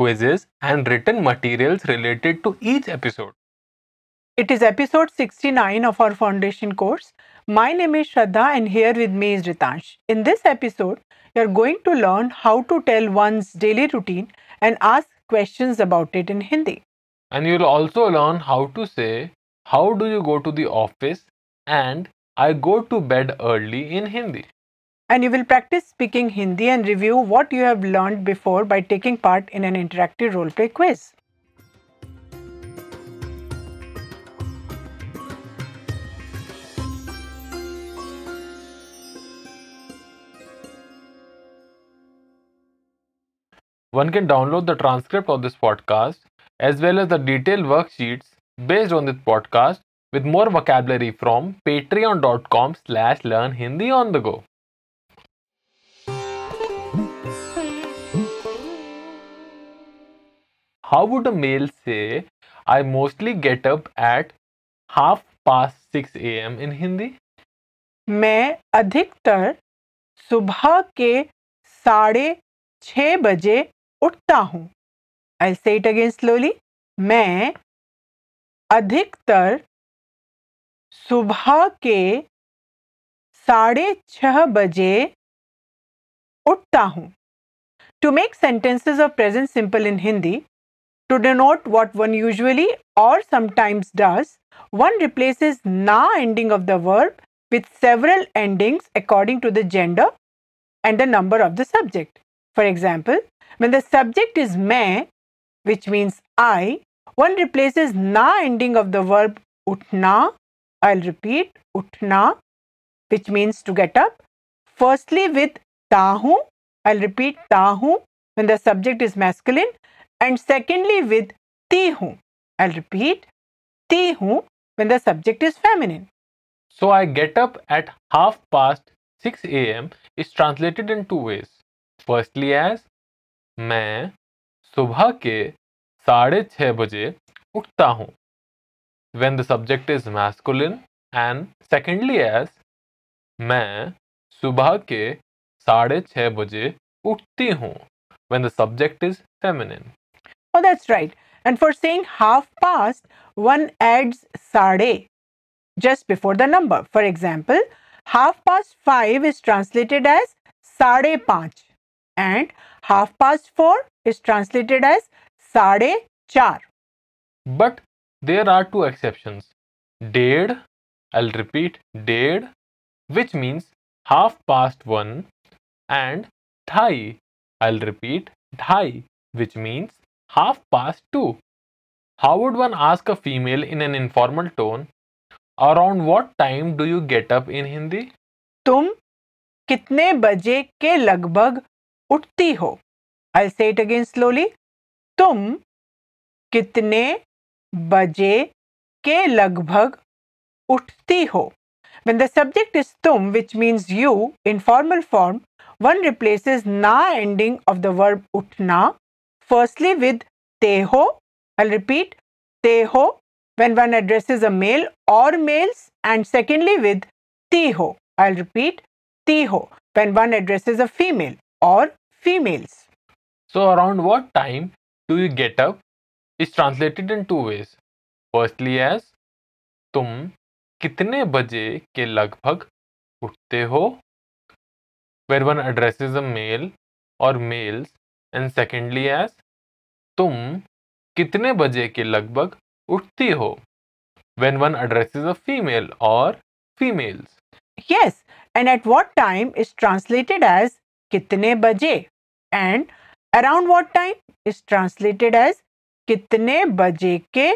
quizzes and written materials related to each episode. It is episode 69 of our foundation course. My name is Shraddha and here with me is Ritansh. In this episode, you are going to learn how to tell one's daily routine and ask questions about it in Hindi. And you'll also learn how to say, how do you go to the office, and I go to bed early in Hindi. And you will practice speaking Hindi and review what you have learned before by taking part in an interactive role-play quiz. One can download the transcript of this podcast as well as the detailed worksheets based on this podcast with more vocabulary from patreon.com/learnhindiOnTheGo. How would a male say, I mostly get up at 6:30 a.m. in Hindi? मैं अधिकतर सुबह के 6:30 बजे उठता हूँ. I'll say it again slowly. मैं अधिकतर सुबह के 6:30 बजे उठता हूँ. To make sentences of present simple in Hindi, to denote what one usually or sometimes does, one replaces na ending of the verb with several endings according to the gender and the number of the subject. For example, when the subject is main, which means I, one replaces na ending of the verb uthna, I'll repeat, uthna, which means to get up, firstly with tahu, I'll repeat tahu when the subject is masculine, and secondly with ti hu. I'll repeat ti hu when the subject is feminine. So I get up at 6:30 a.m. is translated in two ways. Firstly as मैं सुबह के 6:30 बजे उठता हूँ when the subject is masculine, and secondly as मैं सुबह के 6:30 बजे उठती हूँ when the subject is feminine. Oh, that's right. And for saying 5:30, one adds sade just before the number. For example, 5:30 is translated as 5:30 and 4:30 is translated as 4:30. But there are two exceptions. Ded, I'll repeat, ded, which means 1:30 and thai, I'll repeat, dhai, which means 2:30. How would one ask a female in an informal tone, around what time do you get up in Hindi? तुम कितने बजे के लगभग उठती हो? I'll say it again slowly. तुम कितने बजे के लगभग उठती हो? When the subject is tum, which means you, in formal form, one replaces na ending of the verb uthna, firstly with teho, I'll repeat, teho, when one addresses a male or males, and secondly with tiho, I'll repeat, tiho, when one addresses a female or females. So around what time do you get up is translated in two ways. Firstly as tum कितने बजे के लगभग उठते हो, where one addresses a male or males, and secondly as तुम कितने बजे के लगभग उठती हो, when one addresses a female or females. Yes, and at what time is translated as कितने बजे, and around what time is translated as कितने बजे के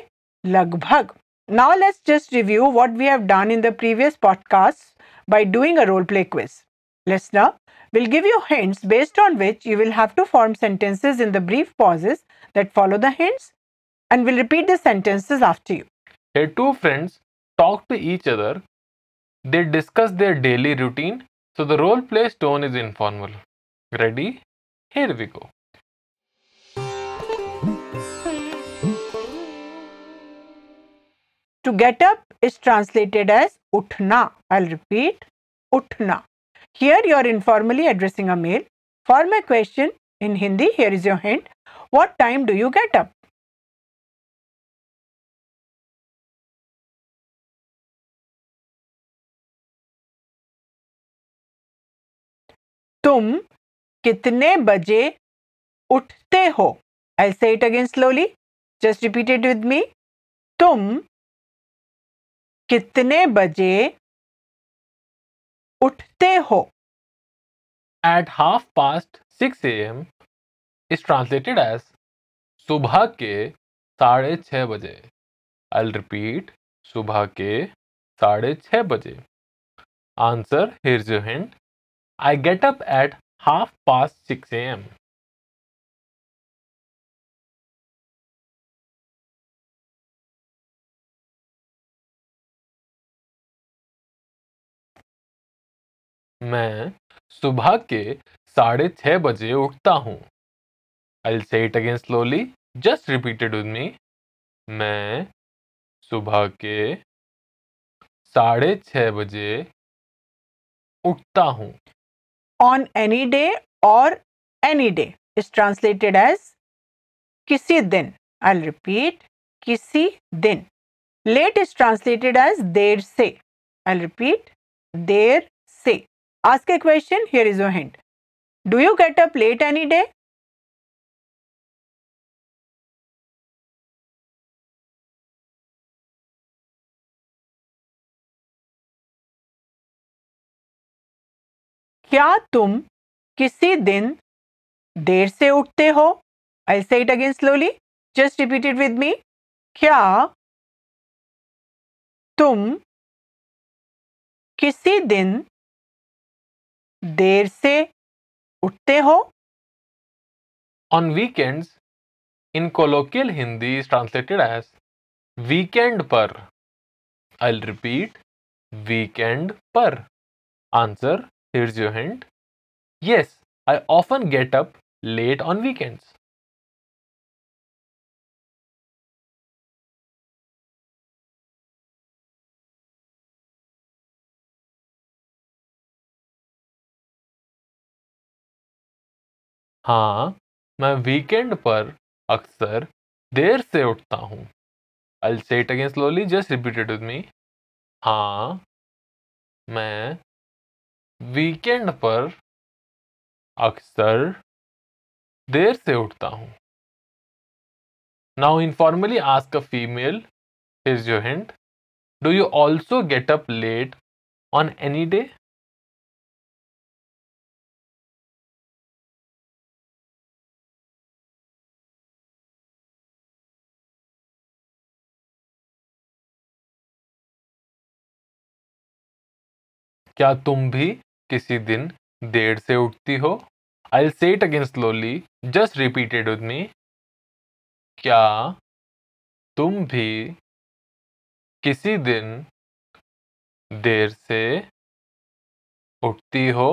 लगभग. Now let's just review what we have done in the previous podcasts by doing a role-play quiz. Listener, we'll give you hints based on which you will have to form sentences in the brief pauses that follow the hints. and will repeat the sentences after you. Her two friends talk to each other. They discuss their daily routine, so the role play tone is informal. Ready? Here we go. To get up is translated as uthna. I'll repeat, uthna. Here you are informally addressing a male. For my question in Hindi, here is your hint. What time do you get up? तुम कितने बजे उठते हो? I'll say it again slowly. Just repeat it with me. तुम कितने बजे उठते हो? At 6:30 AM is translated as सुबह के 6:30 बजे. I'll repeat, सुबह के 6:30 बजे. Answer, here's your hint. I get up at 6:30 AM. मैं सुबह के 6:30 बजे उठता हूँ. I'll say it again slowly. Just repeat it with me. मैं सुबह के 6:30 बजे उठता हूँ. On any day or any day is translated as किसी दिन. I'll repeat, किसी दिन. Late is translated as देर से. I'll repeat, देर से. Ask a question, here is your hint. Do you get up late any day? क्या तुम किसी दिन देर से उठते हो? I'll say it again slowly. Just repeat it with me. क्या तुम किसी दिन देर से उठते हो? On weekends, in colloquial Hindi is translated as weekend पर. I'll repeat, weekend पर. Answer, here's your hint. Yes, I often get up late on weekends. हाँ, मैं वीकेंड पर अक्सर देर से उठता हूँ. I'll say it again slowly. Just repeat it with me. हाँ, मैं वीकेंड पर अक्सर देर से उठता हूँ. Now informally ask a female. Here's your hint. Do you also get up late on any day? क्या तुम भी किसी दिन देर से उठती हो? I'll say it again slowly. Just repeat it with me. क्या तुम भी किसी दिन देर से उठती हो?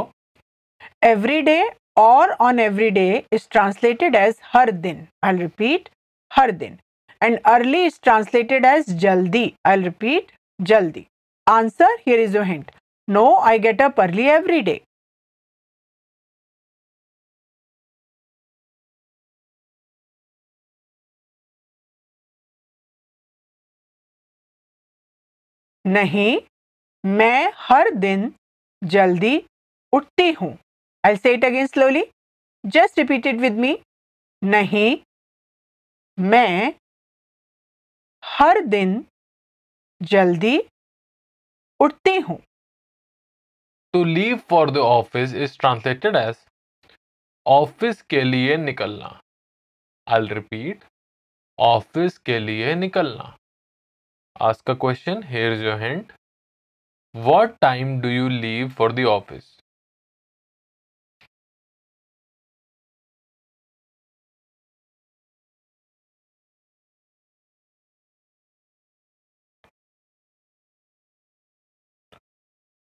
Every day or on every day is translated as हर दिन. I'll repeat, हर दिन. And early is translated as जल्दी. I'll repeat, जल्दी. Answer, here is your hint. No, I get up early every day. नहीं, मैं हर दिन जल्दी उठती हूँ. I'll say it again slowly. Just repeat it with me. नहीं, मैं हर दिन जल्दी उठती हूँ. To leave for the office is translated as office के लिए निकलना. I'll repeat, office के लिए निकलना. Ask a question, here's your hint. What time do you leave for the office?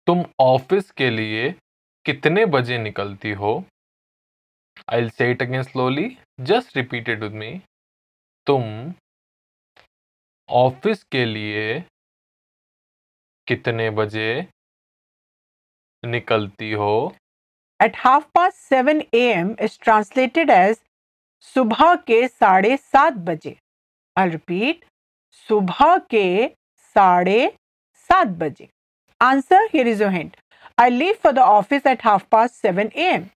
तुम ऑफिस के लिए कितने बजे निकलती हो? I will say it again slowly, just repeat it with me. तुम ऑफिस के लिए कितने बजे निकलती हो? At 7:30 AM is translated as सुबह के 7:30 बजे। I'll repeat, सुबह के 7:30 बजे। Answer, here is your hint. I leave for the office at 7:30 AM.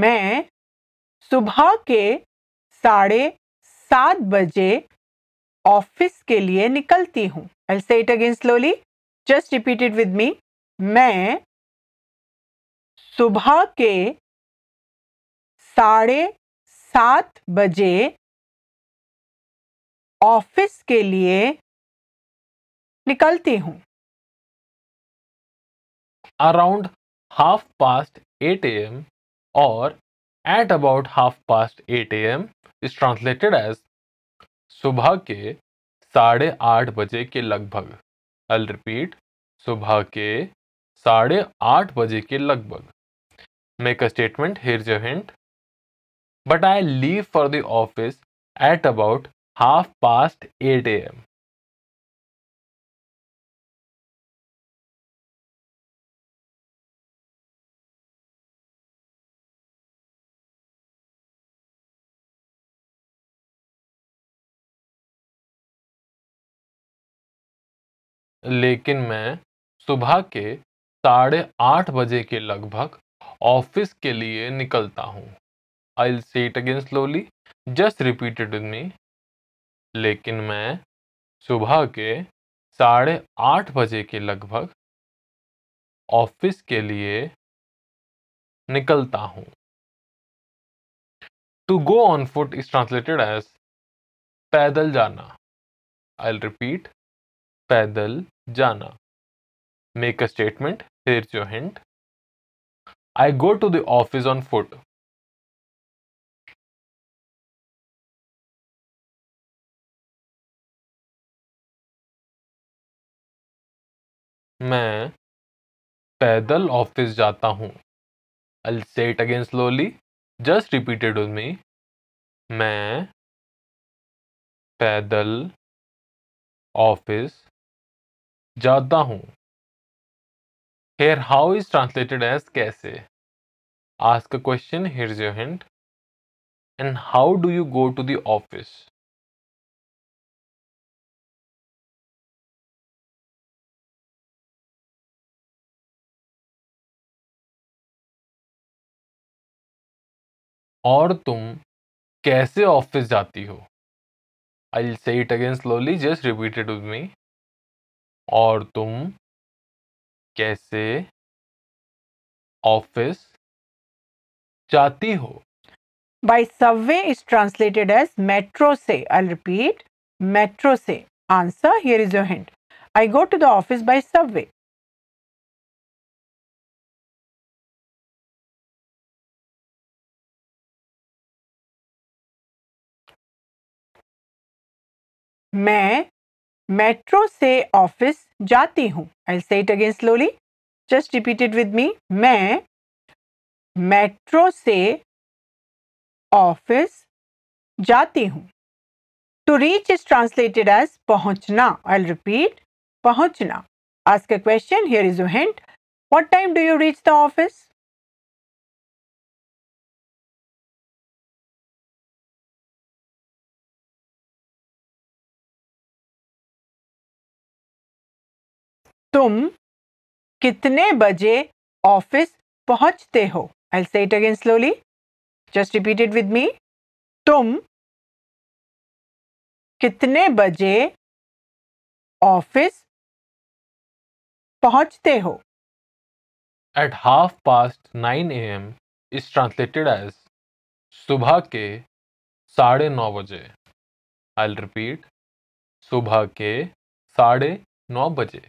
मैं सुबह के 7:30 बजे ऑफिस के लिए निकलती हूँ। I'll say it again slowly. Just repeat it with me. मैं सुबह के 7:30 बजे ऑफिस के लिए निकलती हूँ। Around 8:30 AM or at about 8:30 AM is translated as सुबह के 8:30 बजे के लगभग। I'll repeat, सुबह के 8:30 बजे के लगभग। Make a statement, here is your hint. But I leave for the office at about 8:30 AM। लेकिन मैं सुबह के 8:30 बजे के लगभग ऑफिस के लिए निकलता हूँ। I will say it again slowly, just repeat it with me. लेकिन मैं सुबह के 8:30 बजे के लगभग ऑफिस के लिए निकलता हूँ। To go on foot is translated as पैदल जाना। आई विल रिपीट, पैदल जाना। Make a statement, here is your hint. I go to the office on foot. मैं पैदल ऑफिस जाता हूँ। I will say it again slowly, just repeat it with me. मैं पैदल ऑफिस जाता हूँ। Here how is translated as कैसे। Ask a question, here is your hint. And how do you go to the office. और तुम कैसे office जाती हो। I will say it again slowly, just repeat it with me. और तुम कैसे office जाती हो। By subway is translated as metro से। आई रिपीट, मेट्रो से। Answer, here is your hint. I go to the office by subway. मैं metro से office जाती हूँ। I will say it again slowly, just repeat it with me. मैं metro से office जाती हूँ। To reach is translated as पहुँचना। I will repeat, पहुँचना। Ask a question, here is your hint. What time do you reach the office. तुम कितने बजे office पहुंचते हो। I will say it again slowly, just repeat it with me. तुम कितने बजे ऑफिस पहुंचते हो। At 9:30 AM is translated as सुबह के 9:30 बजे। आई विल रिपीट, सुबह के 9:30 बजे।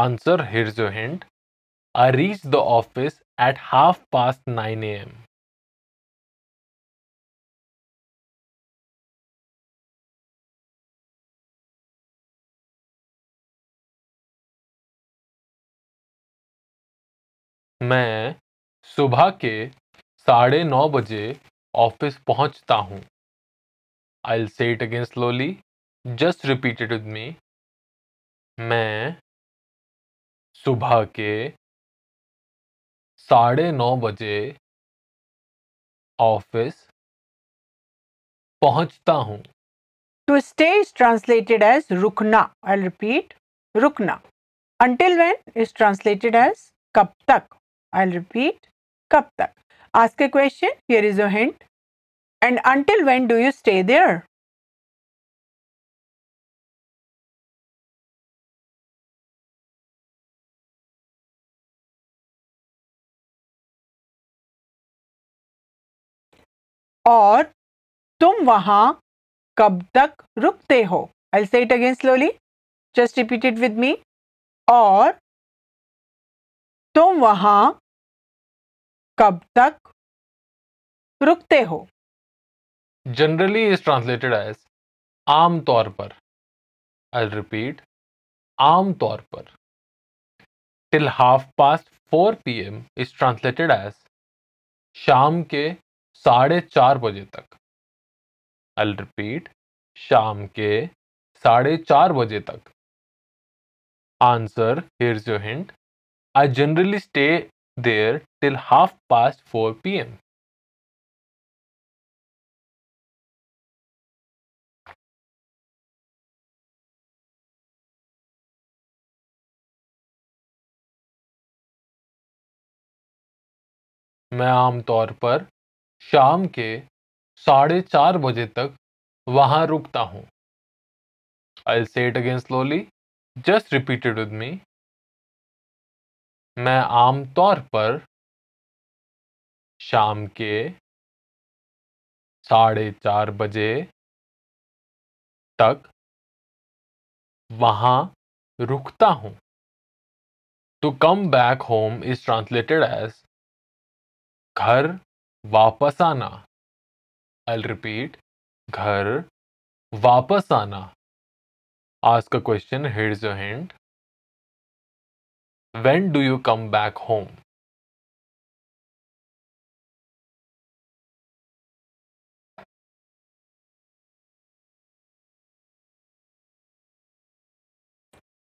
Answer, here's your hint. I reached the office at 9:30 a.m. मैं सुबह के 9:30 बजे ऑफिस पहुंचता हूँ. I'll say it again slowly. Just repeat it with me. मैं सुबह के 9:30 बजे ऑफिस पहुंचता हूँ. To stay is translated as रुकना. I'll repeat. रुकना. Until when is translated as कब तक. I'll repeat. कब तक. Ask a question. Here is a hint. And until when do you stay there? और तुम वहाँ कब तक रुकते हो? I'll say it again slowly. Just repeat it with me. और तुम वहाँ कब तक रुकते हो? Generally is translated as आम तौर पर. I'll repeat. आम तौर पर. Till 4:30 p.m. is translated as शाम के 4:30 बजे तक. I'll repeat. शाम के 4:30 बजे तक. Answer. Here's your hint. I generally stay there till 4:30 p.m. मैं आमतौर पर शाम के 4:30 बजे तक वहाँ रुकता हूँ. I'll say it again slowly. Just repeat it with me. मैं आमतौर पर शाम के 4:30 बजे तक वहाँ रुकता हूँ. To come back home is translated as घर वापस आना. I'll repeat. घर वापस आना. Ask a question. Here's your hint. When do you come back home?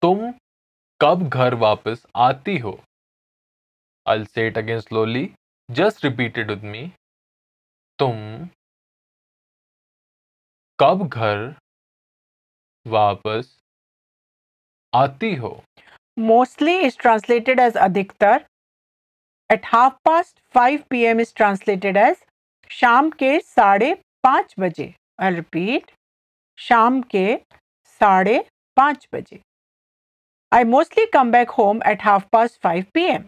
तुम कब घर वापस आती हो? I'll say it again slowly. Just repeat it with me. तुम कब घर वापस आती हो? Mostly is translated as अधिकतर. At 5:30 p.m. is translated as शाम के 5:30 बजे. I'll repeat. शाम के 5:30 बजे. I mostly come back home at 5:30 p.m.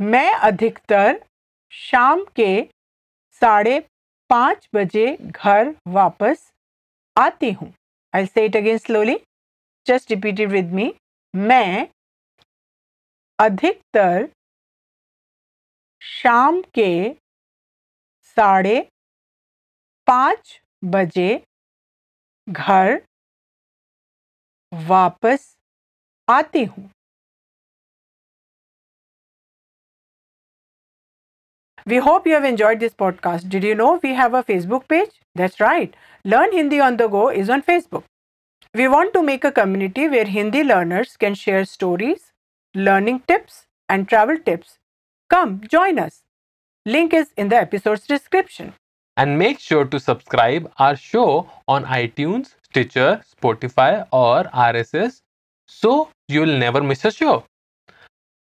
मैं अधिकतर शाम के 5:30 बजे घर वापस आती हूँ. I'll say it again slowly. Just repeat it with me. मैं अधिकतर शाम के 5:30 बजे घर वापस आती हूँ. We hope you have enjoyed this podcast. Did you know we have a Facebook page? That's right. Learn Hindi on the Go is on Facebook. We want to make a community where Hindi learners can share stories, learning tips, and travel tips. Come, join us. Link is in the episode's description. And make sure to subscribe our show on iTunes, Stitcher, Spotify, or RSS so you'll never miss a show.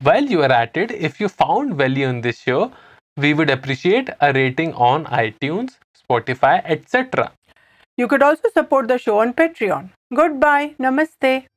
While you are at it, if you found value in this show, we would appreciate a rating on iTunes, Spotify, etc. You could also support the show on Patreon. Goodbye. Namaste.